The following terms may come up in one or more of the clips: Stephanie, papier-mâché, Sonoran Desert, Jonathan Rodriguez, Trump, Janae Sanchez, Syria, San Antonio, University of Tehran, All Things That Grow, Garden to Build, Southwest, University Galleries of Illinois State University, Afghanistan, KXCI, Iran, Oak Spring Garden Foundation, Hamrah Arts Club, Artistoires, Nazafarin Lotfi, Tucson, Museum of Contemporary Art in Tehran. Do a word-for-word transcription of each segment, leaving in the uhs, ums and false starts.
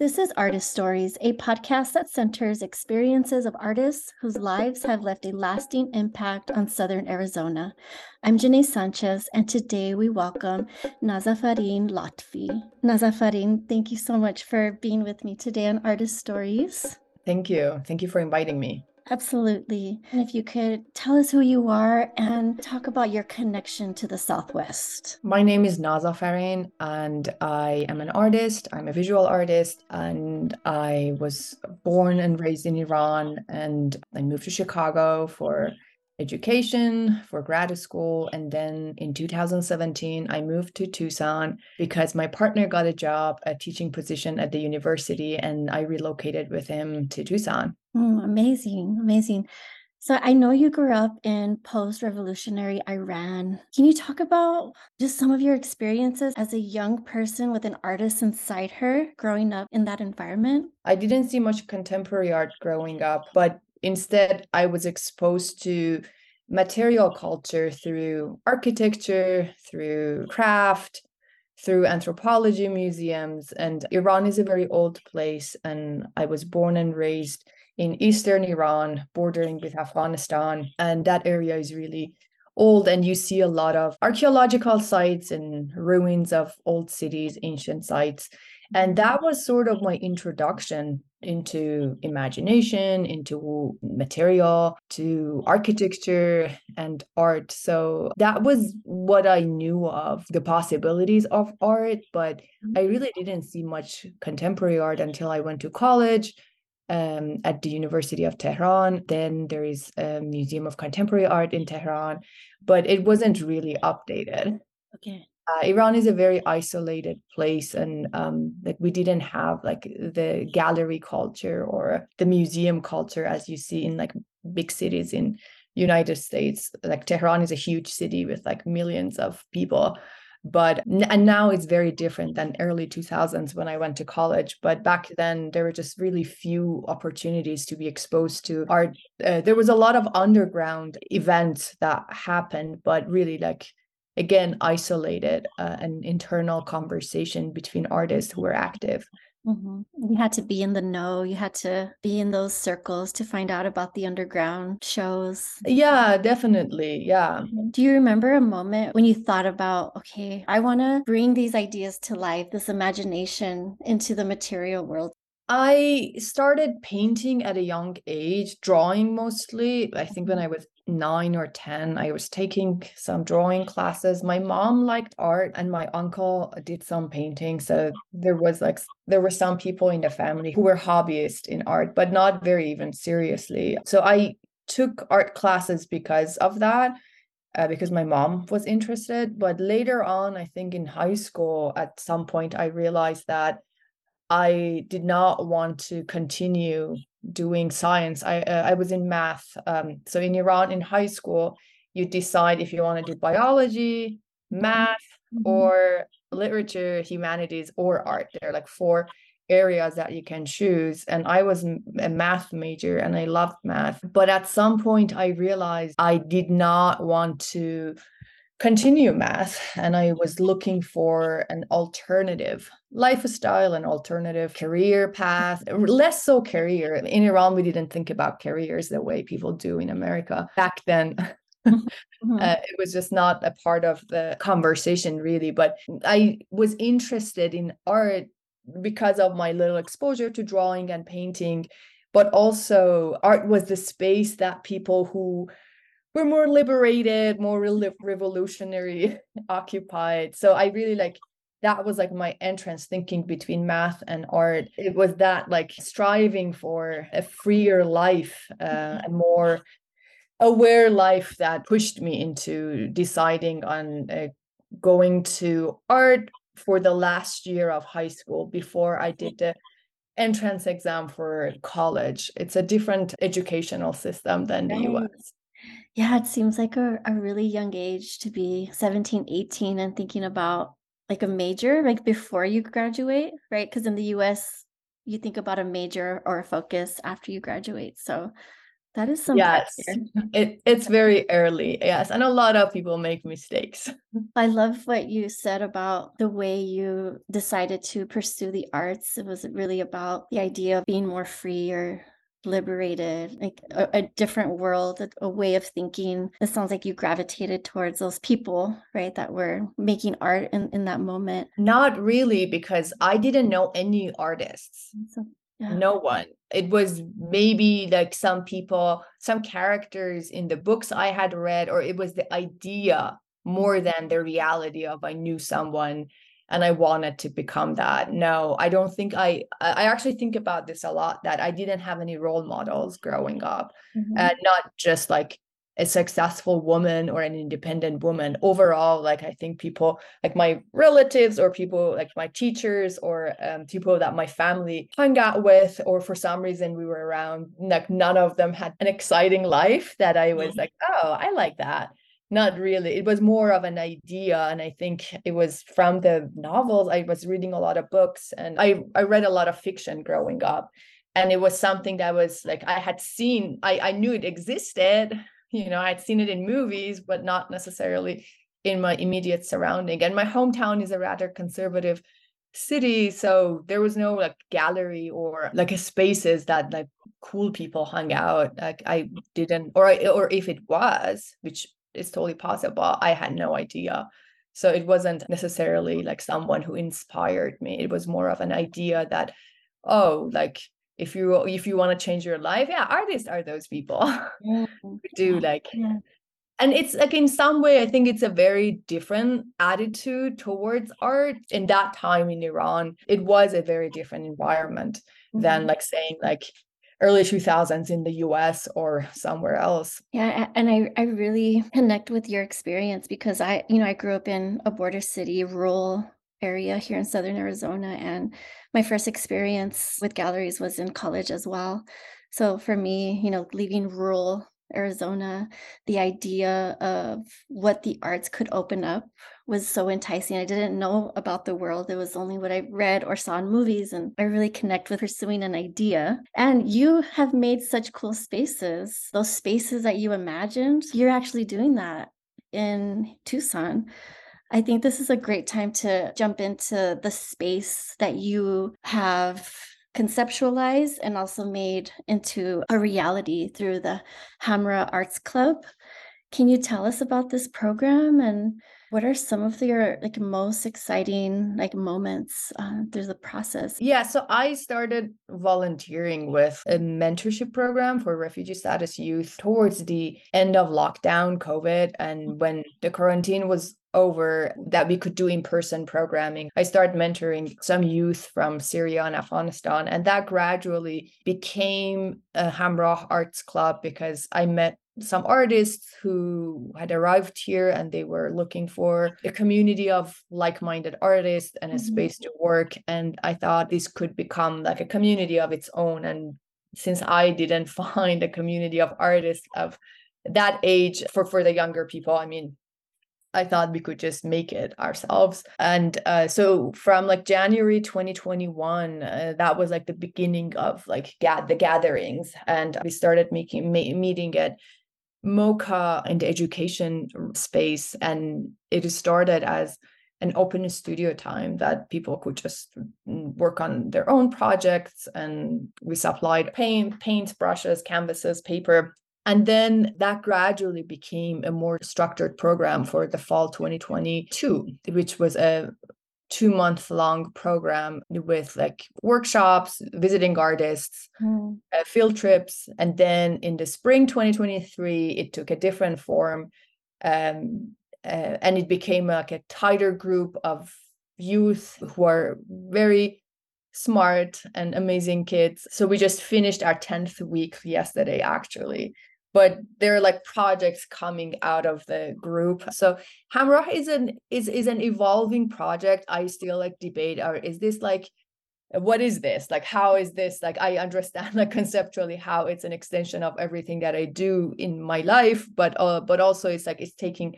This is Artistoires, a podcast that centers experiences of artists whose lives have left a lasting impact on Southern Arizona. I'm Janae Sanchez, and today we welcome Nazafarin Lotfi. Nazafarin, thank you so much for being with me today on Artistoires. Thank you. Thank you for inviting me. Absolutely. And if you could tell us who you are and talk about your connection to the Southwest. My name is Nazafarin, and I am an artist. I'm a visual artist, and I was born and raised in Iran, and I moved to Chicago for education, for graduate school. And then in two thousand seventeen, I moved to Tucson because my partner got a job, a teaching position at the university, and I relocated with him to Tucson. Mm, amazing, amazing. So I know you grew up in post-revolutionary Iran. Can you talk about just some of your experiences as a young person with an artist inside her growing up in that environment? I didn't see much contemporary art growing up, but instead, I was exposed to material culture through architecture, through craft, through anthropology museums. And Iran is a very old place, and I was born and raised in eastern Iran, bordering with Afghanistan. And that area is really old, and you see a lot of archaeological sites and ruins of old cities, ancient sites. And that was sort of my introduction into imagination, into material, to architecture and art. So that was what I knew of the possibilities of art, but I really didn't see much contemporary art until I went to college um, at the University of Tehran. Then there is a Museum of Contemporary Art in Tehran, but it wasn't really updated. Okay. Uh, Iran is a very isolated place, and um, like we didn't have like the gallery culture or the museum culture as you see in like big cities in United States. Like Tehran is a huge city with like millions of people, but and now it's very different than early two thousands when I went to college. But back then there were just really few opportunities to be exposed to art. Uh, there was a lot of underground events that happened, but really like. Again, isolated uh, an internal conversation between artists who were active. Mm-hmm. You had to be in the know. You had to be in those circles to find out about the underground shows. Yeah, definitely. Yeah. Do you remember a moment when you thought about, okay, I want to bring these ideas to life, this imagination into the material world? I started painting at a young age, drawing mostly. I think when I was nine or ten, I was taking some drawing classes. My mom liked art, and my uncle did some painting. So there was like, there were some people in the family who were hobbyists in art, but not very even seriously. So I took art classes because of that. Uh, because my mom was interested. But later on, I think in high school, at some point, I realized that I did not want to continue doing science. I uh, I was in math. Um, so in Iran, in high school, you decide if you want to do biology, math, mm-hmm. or literature, humanities, or art. There are like four areas that you can choose. And I was a math major, and I loved math. But at some point, I realized I did not want to continue math, and I was looking for an alternative lifestyle, an alternative career path, less so career. In Iran, we didn't think about careers the way people do in America. Back then, mm-hmm. uh, it was just not a part of the conversation really, but I was interested in art because of my little exposure to drawing and painting, but also art was the space that people who we're more liberated, more re- revolutionary, occupied. So I really like, that was like my entrance thinking between math and art. It was that like striving for a freer life, uh, a more aware life that pushed me into deciding on uh, going to art for the last year of high school before I did the entrance exam for college. It's a different educational system than the U S. Yeah, it seems like a, a really young age to be seventeen, eighteen and thinking about like a major, like before you graduate, right? Because in the U S, you think about a major or a focus after you graduate. So That is something. Yes, it, it's very early. Yes. And a lot of people make mistakes. I love what you said about the way you decided to pursue the arts. It was really about the idea of being more free or liberated, like a, a different world, a, a way of thinking. It sounds like you gravitated towards those people, right, that were making art in, in that moment. Not really, because I didn't know any artists. So, yeah. No one. It was maybe like some people, some characters in the books I had read, or it was the idea more than the reality of I knew someone and I wanted to become that. No, I don't think I, I actually think about this a lot, that I didn't have any role models growing up, mm-hmm. and not just like a successful woman or an independent woman. Overall, like I think people like my relatives or people like my teachers or um, people that my family hung out with, or for some reason we were around, like none of them had an exciting life that I was like, oh, I like that. Not really. It was more of an idea. And I think it was from the novels. I was reading a lot of books and I, I read a lot of fiction growing up. And it was something that was like, I had seen, I, I knew it existed. You know, I'd seen it in movies, but not necessarily in my immediate surrounding. And my hometown is a rather conservative city. So there was no like gallery or like spaces that like cool people hung out. Like I didn't, or I, or if it was, which it's totally possible, I had no idea. So it wasn't necessarily like someone who inspired me. It was more of an idea that, oh, like if you if you want to change your life, yeah, artists are those people yeah. who do like, yeah. And it's like in some way, I think it's a very different attitude towards art. In that time in Iran, it was a very different environment mm-hmm. than like saying like early two thousands in the U S or somewhere else. Yeah, and I, I really connect with your experience because I, you know, I grew up in a border city, rural area here in Southern Arizona. And my first experience with galleries was in college as well. So for me, you know, leaving rural Arizona, the idea of what the arts could open up was so enticing. I didn't know about the world. It was only what I read or saw in movies. And I really connect with pursuing an idea. And you have made such cool spaces. Those spaces that you imagined, you're actually doing that in Tucson. I think this is a great time to jump into the space that you have conceptualized and also made into a reality through the Hamrah Arts Club. Can you tell us about this program and what are some of your like most exciting like moments uh, through the process? Yeah, so I started volunteering with a mentorship program for refugee status youth towards the end of lockdown, COVID, and when the quarantine was over that we could do in-person programming. I started mentoring some youth from Syria and Afghanistan, and that gradually became a Hamrah Arts Club because I met some artists who had arrived here and they were looking for a community of like-minded artists and a mm-hmm. space to work. And I thought this could become like a community of its own. And since I didn't find a community of artists of that age for, for the younger people, I mean, I thought we could just make it ourselves. And uh, so from like January twenty twenty-one, uh, that was like the beginning of like ga- the gatherings. And we started making ma- meeting at MoCA in the education space. And it started as an open studio time that people could just work on their own projects. And we supplied paint, paints, brushes, canvases, paper. And then that gradually became a more structured program for the fall twenty twenty-two, which was a two-month long program with like workshops, visiting artists, mm. uh, field trips. And then in the spring twenty twenty-three, it took a different form um, uh, and it became like a tighter group of youth who are very smart and amazing kids. So we just finished our tenth week yesterday, actually. But there are like projects coming out of the group. So Hamrah is an is is an evolving project. I still like debate, or is this like, what is this? Like, how is this? Like, I understand like conceptually how it's an extension of everything that I do in my life, but uh, but also it's like it's taking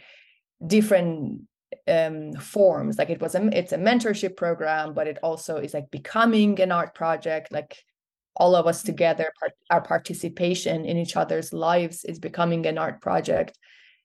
different um forms. Like it was a it's a mentorship program, but it also is like becoming an art project, like all of us together, part, our participation in each other's lives is becoming an art project.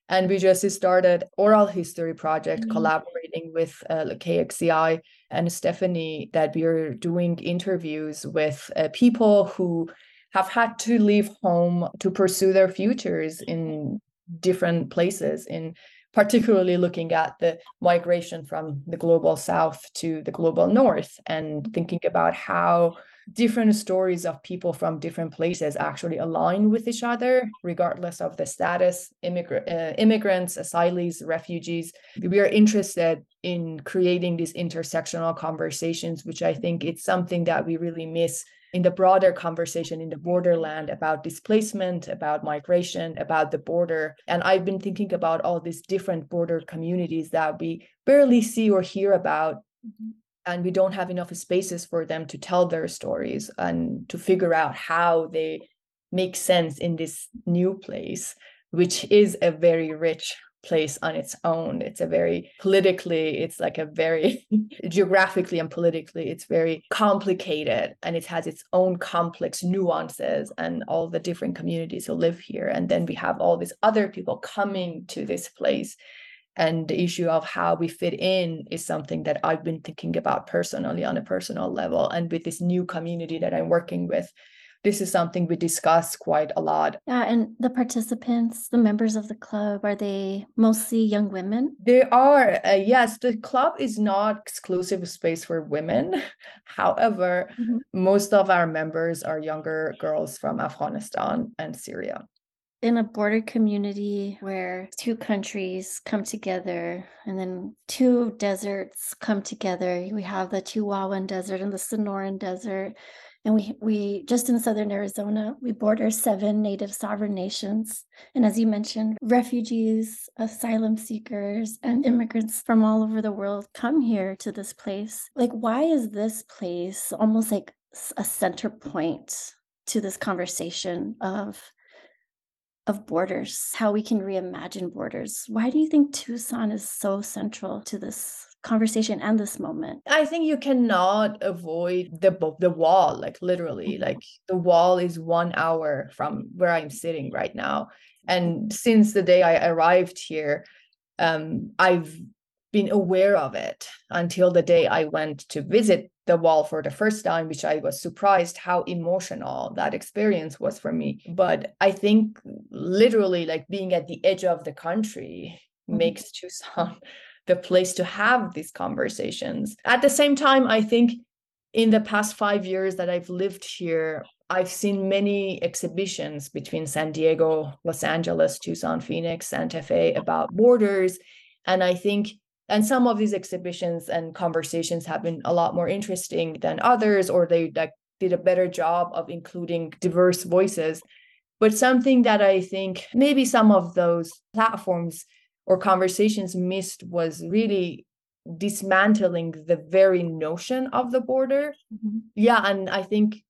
And we just started oral history project, mm-hmm. collaborating with uh, K X C I and Stephanie, that we are doing interviews with uh, people who have had to leave home to pursue their futures in different places, in particularly looking at the migration from the global south to the global north, and thinking about how different stories of people from different places actually align with each other, regardless of the status, immigra- uh, immigrants, asylees, refugees. We are interested in creating these intersectional conversations, which I think it's something that we really miss in the broader conversation in the borderland about displacement, about migration, about the border. And I've been thinking about all these different border communities that we barely see or hear about. Mm-hmm. And we don't have enough spaces for them to tell their stories and to figure out how they make sense in this new place, which is a very rich place on its own. It's a very politically, it's like a very geographically and politically, it's very complicated, and it has its own complex nuances and all the different communities who live here. And then we have all these other people coming to this place. And the issue of how we fit in is something that I've been thinking about personally on a personal level. And with this new community that I'm working with, this is something we discuss quite a lot. Yeah, and the participants, the members of the club, are they mostly young women? They are. Uh, yes, the club is not exclusive space for women. However, mm-hmm. most of our members are younger girls from Afghanistan and Syria. In a border community where two countries come together and then two deserts come together, we have the Chihuahuan Desert and the Sonoran Desert. And we, we just in southern Arizona, we border seven native sovereign nations. And as you mentioned, refugees, asylum seekers, and immigrants from all over the world come here to this place. Like, why is this place almost like a center point to this conversation of of borders, how we can reimagine borders? Why do you think Tucson is so central to this conversation and this moment? I think you cannot avoid the the wall, like literally, like the wall is one hour from where I'm sitting right now. And since the day I arrived here, um, I've been aware of it until the day I went to visit the wall for the first time, which I was surprised how emotional that experience was for me. But I think literally, like, being at the edge of the country mm-hmm. makes Tucson the place to have these conversations. At the same time, I think in the past five years that I've lived here, I've seen many exhibitions between San Diego, Los Angeles, Tucson, Phoenix, Santa Fe about borders. And I think And some of these exhibitions and conversations have been a lot more interesting than others, or they like did a better job of including diverse voices. But something that I think maybe some of those platforms or conversations missed was really dismantling the very notion of the border. Mm-hmm. Yeah, and I think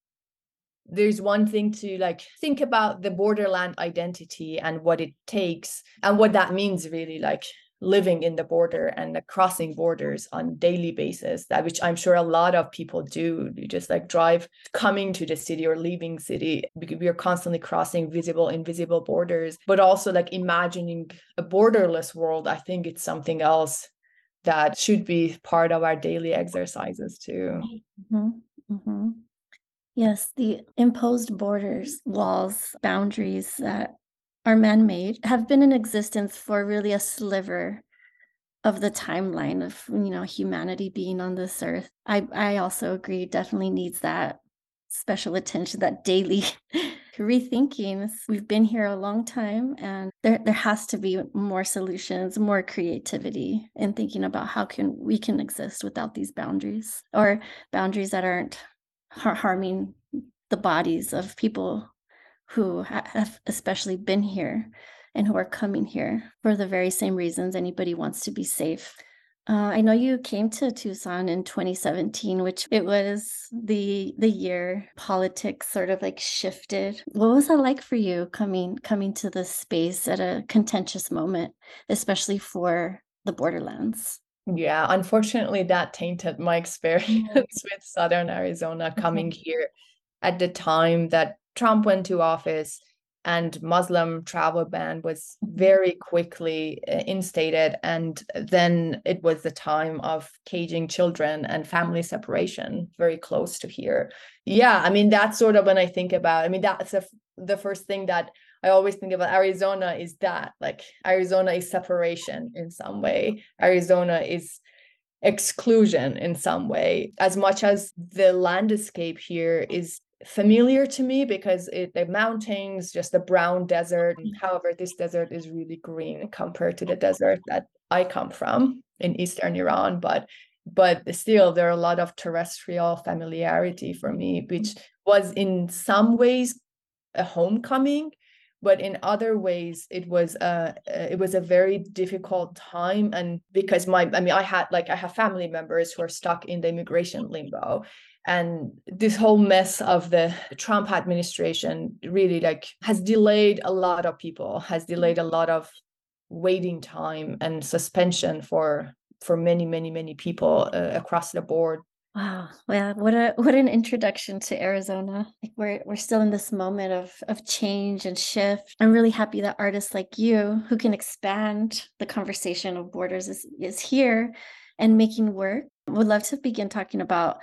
there's one thing to like think about the borderland identity and what it takes and what that means, really, like living in the border and the crossing borders on daily basis, that which I'm sure a lot of people do. You just like drive coming to the city or leaving city. We are constantly crossing visible, invisible borders, but also like imagining a borderless world. I think it's something else that should be part of our daily exercises too. Mm-hmm. Mm-hmm. Yes, the imposed borders, walls, boundaries that are man-made have been in existence for really a sliver of the timeline of, you know, humanity being on this earth. I, I also agree, definitely needs that special attention, that daily rethinking. We've been here a long time, and there, there has to be more solutions, more creativity in thinking about how can we can exist without these boundaries, or boundaries that aren't har- harming the bodies of people who have especially been here and who are coming here for the very same reasons anybody wants to be safe. Uh, I know you came to Tucson in twenty seventeen, which it was the the year politics sort of like shifted. What was that like for you, coming coming to this space at a contentious moment, especially for the borderlands? Yeah, unfortunately, that tainted my experience with Southern Arizona coming mm-hmm. here. at the time that Trump went to office and Muslim travel ban was very quickly instated. And then it was the time of caging children and family separation, very close to here. Yeah, I mean, that's sort of when I think about, I mean, that's a, the first thing that I always think about Arizona is that, like, Arizona is separation in some way. Arizona is exclusion in some way. As much as the landscape here is familiar to me because it, the mountains, just the brown desert. However, this desert is really green compared to the desert that I come from in eastern Iran. But but still, there are a lot of terrestrial familiarity for me, which was in some ways a homecoming, but in other ways it was a it was a very difficult time. And because my I mean I had like I have family members who are stuck in the immigration limbo. And this whole mess of the Trump administration really like has delayed a lot of people, has delayed a lot of waiting time and suspension for for many, many, many people uh, across the board. Wow. Yeah. What a what an introduction to Arizona. Like we're we're still in this moment of of change and shift. I'm really happy that artists like you who can expand the conversation of borders is, is here and making work. Would love to begin talking about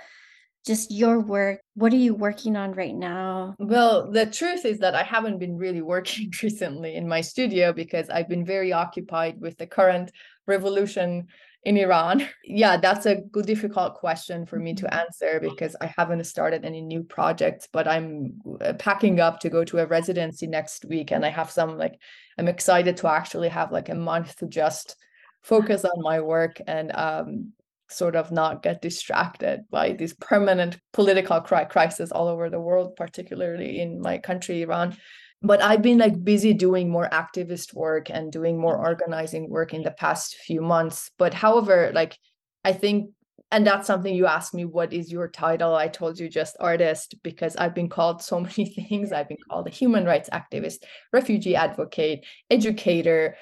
just your work. What are you working on right now? Well, the truth is that I haven't been really working recently in my studio because I've been very occupied with the current revolution in Iran. Yeah, that's a good, difficult question for me to answer because I haven't started any new projects, but I'm packing up to go to a residency next week. And I have some, like, I'm excited to actually have like a month to just focus on my work and um, sort of not get distracted by this permanent political cri- crisis all over the world, particularly in my country, Iran. But I've been like busy doing more activist work and doing more organizing work in the past few months. But however, like I think, and that's something you asked me, what is your title? I told you just artist, because I've been called so many things. I've been called a human rights activist, refugee advocate, educator,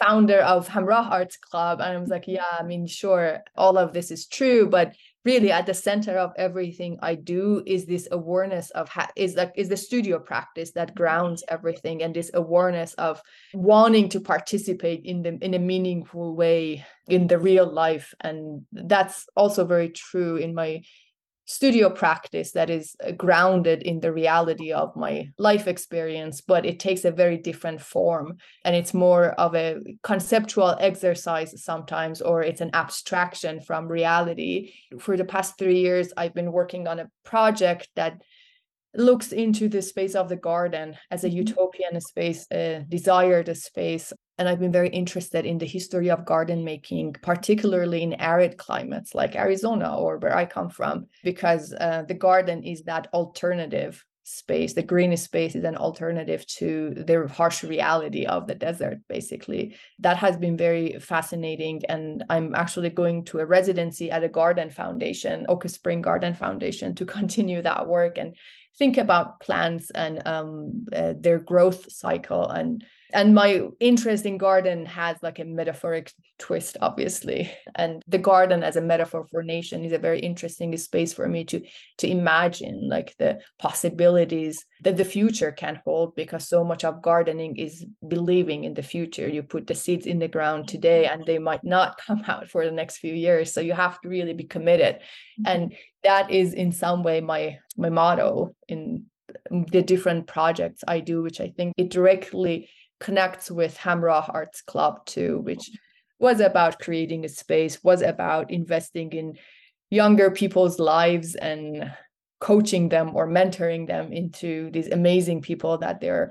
founder of Hamrah Arts Club. And I was like, yeah, I mean, sure, all of this is true, but really at the center of everything I do is this awareness of ha- is like is the studio practice that grounds everything, and this awareness of wanting to participate in the in a meaningful way in the real life. And that's also very true in my studio practice that is grounded in the reality of my life experience, but it takes a very different form. And it's more of a conceptual exercise sometimes, or it's an abstraction from reality. For the past three years, I've been working on a project that looks into the space of the garden as a utopian space, a desired space. And I've been very interested in the history of garden making, particularly in arid climates like Arizona or where I come from, because uh, the garden is that alternative space. The green space is an alternative to the harsh reality of the desert, basically. That has been very fascinating. And I'm actually going to a residency at a garden foundation, Oak Spring Garden Foundation, to continue that work and think about plants and um, uh, their growth cycle. And And my interest in garden has like a metaphoric twist, obviously. And the garden as a metaphor for nation is a very interesting space for me to, to imagine like the possibilities that the future can hold, because so much of gardening is believing in the future. You put the seeds in the ground today and they might not come out for the next few years. So you have to really be committed. Mm-hmm. And that is in some way my, my motto in the different projects I do, which I think it directly connects with Hamrah Arts Club too, which was about creating a space, was about investing in younger people's lives and coaching them or mentoring them into these amazing people that they're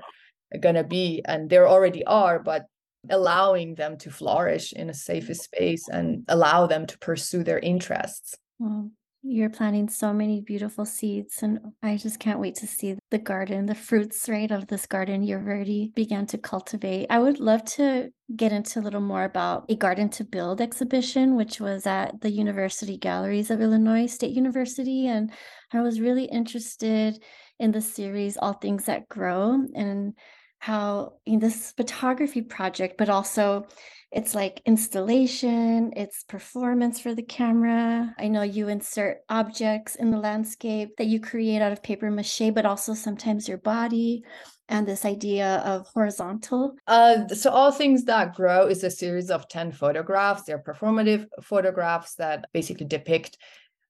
going to be, and they already are, but allowing them to flourish in a safe space and allow them to pursue their interests. Wow. You're planting so many beautiful seeds, and I just can't wait to see the garden, the fruits, right, of this garden you've already began to cultivate. I would love to get into a little more about a Garden to Build exhibition, which was at the University Galleries of Illinois State University. And I was really interested in the series, All Things That Grow, and how in this photography project, but also It's like installation, it's performance for the camera. I know you insert objects in the landscape that you create out of paper mache, but also sometimes your body, and this idea of horizontal. Uh, so All Things That Grow is a series of ten photographs. They're performative photographs that basically depict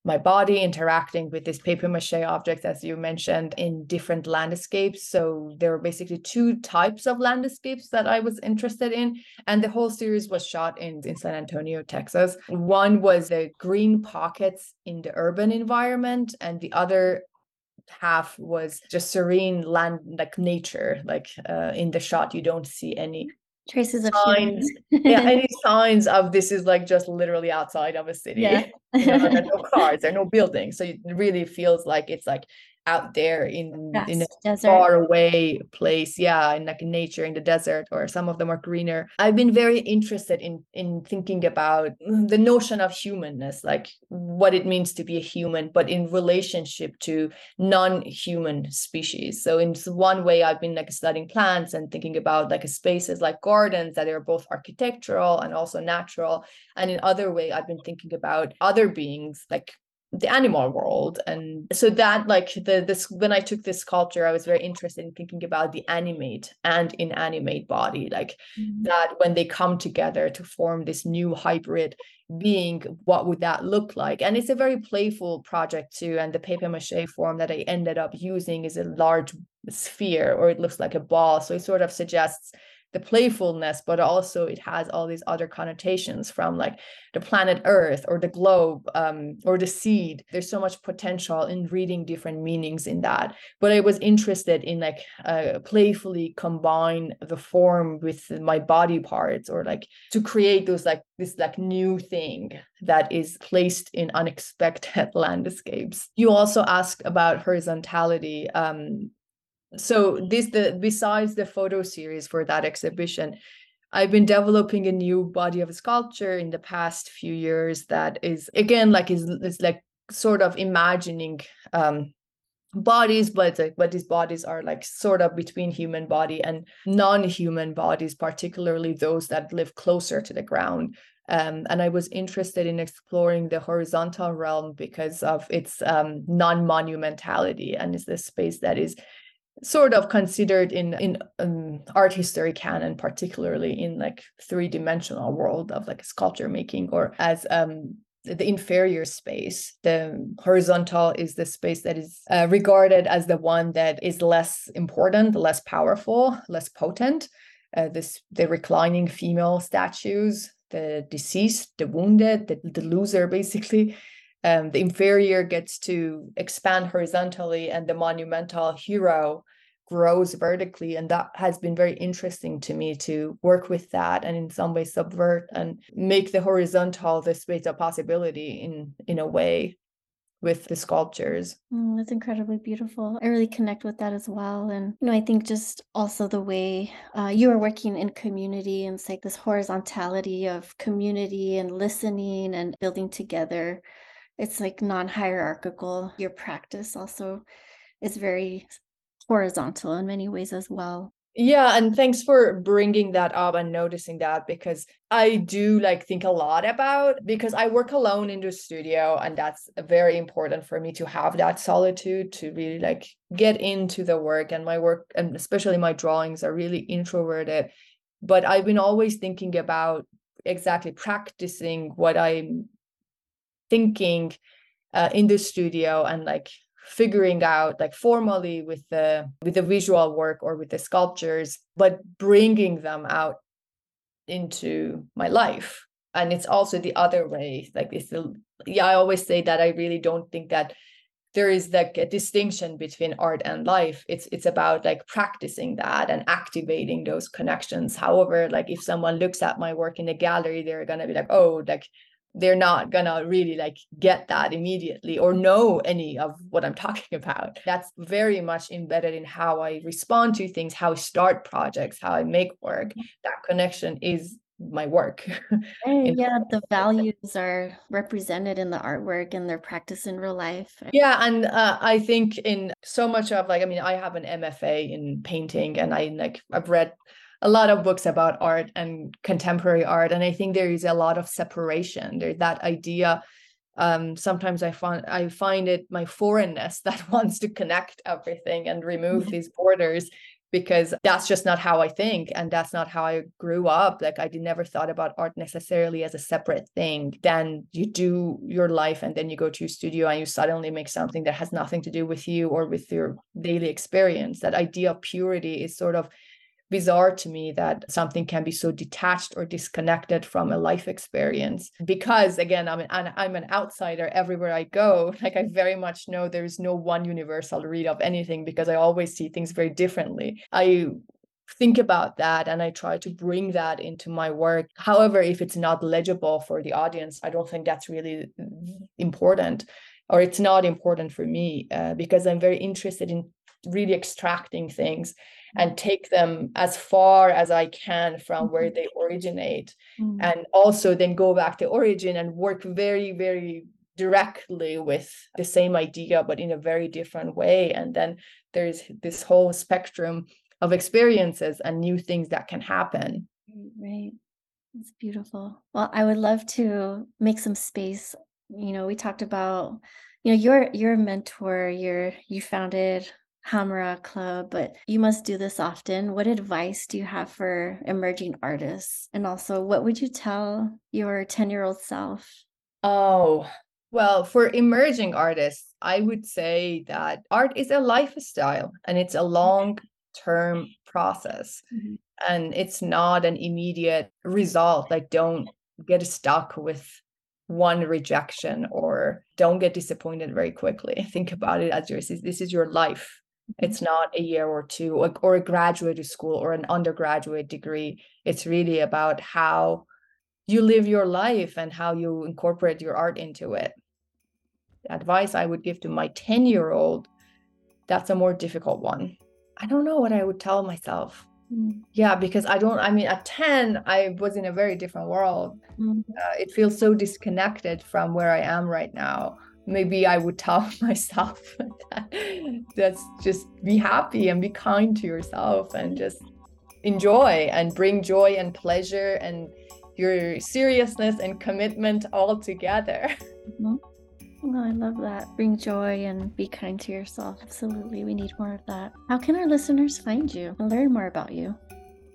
my body interacting with this papier-mâché object, as you mentioned, in different landscapes. So there were basically two types of landscapes that I was interested in. And the whole series was shot in, in San Antonio, Texas. One was the green pockets in the urban environment, and the other half was just serene land, like nature, like uh, in the shot, you don't see any traces of signs, yeah, any signs of this is like just literally outside of a city. Yeah. You know, there are no cars, there are no buildings, so it really feels like it's like out there in Grass, in a desert. Far away place, yeah, in like nature, in the desert, or some of them are greener. I've been very interested in in thinking about the notion of humanness, like what it means to be a human, but in relationship to non-human species. So in one way, I've been like studying plants and thinking about like spaces like gardens that are both architectural and also natural. And in other way, I've been thinking about other beings, like the animal world. And so that like the this when I took this sculpture, I was very interested in thinking about the animate and inanimate body, like mm-hmm. that when they come together to form this new hybrid being, what would that look like? And it's a very playful project too, and the papier-mâché form that I ended up using is a large sphere, or it looks like a ball, so it sort of suggests the playfulness, but also it has all these other connotations from like the planet Earth or the globe um, or the seed. There's so much potential in reading different meanings in that. But I was interested in like uh, playfully combine the form with my body parts, or like to create those like this like new thing that is placed in unexpected landscapes. You also asked about horizontality. Um, So this, the besides the photo series for that exhibition, I've been developing a new body of sculpture in the past few years that is, again, like is, is like sort of imagining um, bodies, but like but these bodies are like sort of between human body and non-human bodies, particularly those that live closer to the ground. Um, and I was interested in exploring the horizontal realm because of its um, non-monumentality, and is this space that is sort of considered in in um, art history canon, particularly in like three-dimensional world of like sculpture making, or as um the inferior space. The horizontal is the space that is uh, regarded as the one that is less important, less powerful, less potent. Uh, this the reclining female statues, the deceased, the wounded, the, the loser, basically. Um, the inferior gets to expand horizontally, and the monumental hero grows vertically. And that has been very interesting to me, to work with that and in some way subvert and make the horizontal the space of possibility in, in a way with the sculptures. Mm, that's incredibly beautiful. I really connect with that as well. And, you know, I think just also the way uh, you are working in community, and it's like this horizontality of community and listening and building together. It's like non-hierarchical. Your practice also is very horizontal in many ways as well. Yeah, and thanks for bringing that up and noticing that, because I do like think a lot about, because I work alone in the studio, and that's very important for me to have that solitude, to really like get into the work. And my work, and especially my drawings, are really introverted, but I've been always thinking about exactly practicing what I'm thinking uh, in the studio, and like figuring out like formally with the with the visual work or with the sculptures, but bringing them out into my life. And it's also the other way, like it's the, yeah, I always say that I really don't think that there is like a distinction between art and life. It's it's about like practicing that and activating those connections. However, like if someone looks at my work in a gallery, they're gonna be like, oh, like they're not gonna really like get that immediately or know any of what I'm talking about. That's very much embedded in how I respond to things, how I start projects, how I make work. That connection is my work. Yeah, the values are represented in the artwork and their practice in real life. Yeah, and uh, I think in so much of like, I mean, I have an M F A in painting, and I like I've read a lot of books about art and contemporary art, and I think there is a lot of separation. There's that idea. Um, sometimes I find I find it my foreignness that wants to connect everything and remove these borders, because that's just not how I think, and that's not how I grew up. Like, I never thought about art necessarily as a separate thing. Then you do your life, and then you go to your studio, and you suddenly make something that has nothing to do with you or with your daily experience. That idea of purity is sort of bizarre to me, that something can be so detached or disconnected from a life experience. Because again, I'm an, I'm an outsider everywhere I go. Like, I very much know there is no one universal read of anything, because I always see things very differently. I think about that, and I try to bring that into my work. However, if it's not legible for the audience, I don't think that's really important, or it's not important for me, uh, because I'm very interested in really extracting things and take them as far as I can from where they originate, mm-hmm. and also then go back to origin and work very, very directly with the same idea, but in a very different way. And then there's this whole spectrum of experiences and new things that can happen. Right. It's beautiful. Well, I would love to make some space. You know, we talked about, you know, you're, you're a mentor, you're, you founded Hamrah Club, but you must do this often. What advice do you have for emerging artists? And also, what would you tell your ten-year-old self? Oh, well, for emerging artists, I would say that art is a lifestyle, and it's a long-term process. Mm-hmm. And it's not an immediate result. Like, don't get stuck with one rejection, or don't get disappointed very quickly. Think about it as yours. This is your life. It's not a year or two, or, or a graduate school or an undergraduate degree. It's really about how you live your life and how you incorporate your art into it. The advice I would give to my ten-year-old, that's a more difficult one. I don't know what I would tell myself. Mm. Yeah, because I don't, I mean, at ten, I was in a very different world. Mm. Uh, it feels so disconnected from where I am right now. Maybe I would tell myself that, that's just be happy and be kind to yourself and just enjoy and bring joy and pleasure and your seriousness and commitment all together. Mm-hmm. Oh, I love that. Bring joy and be kind to yourself. Absolutely. We need more of that. How can our listeners find you and learn more about you?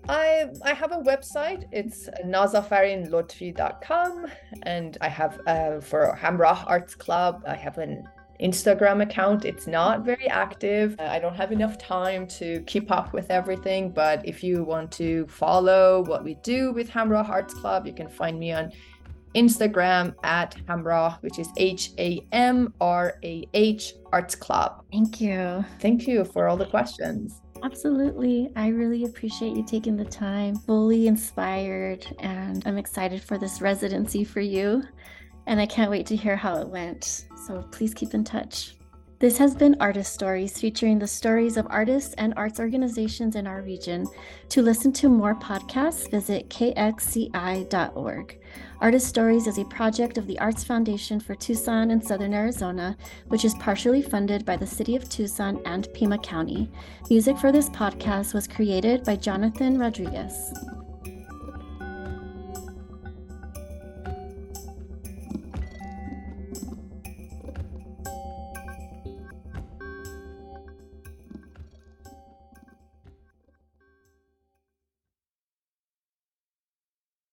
I I have a website. It's nazafarin lotfi dot com, and I have uh, for Hamrah Arts Club, I have an Instagram account. It's not very active. I don't have enough time to keep up with everything, but if you want to follow what we do with Hamrah Arts Club, you can find me on Instagram at Hamrah, which is H A M R A H Arts Club. Thank you. Thank you for all the questions. Absolutely. I really appreciate you taking the time. Fully inspired, and I'm excited for this residency for you. And I can't wait to hear how it went. So please keep in touch. This has been Artistoires, featuring the stories of artists and arts organizations in our region. To listen to more podcasts, visit K X C I dot org. Artistoires is a project of the Arts Foundation for Tucson and Southern Arizona, which is partially funded by the City of Tucson and Pima County. Music for this podcast was created by Jonathan Rodriguez.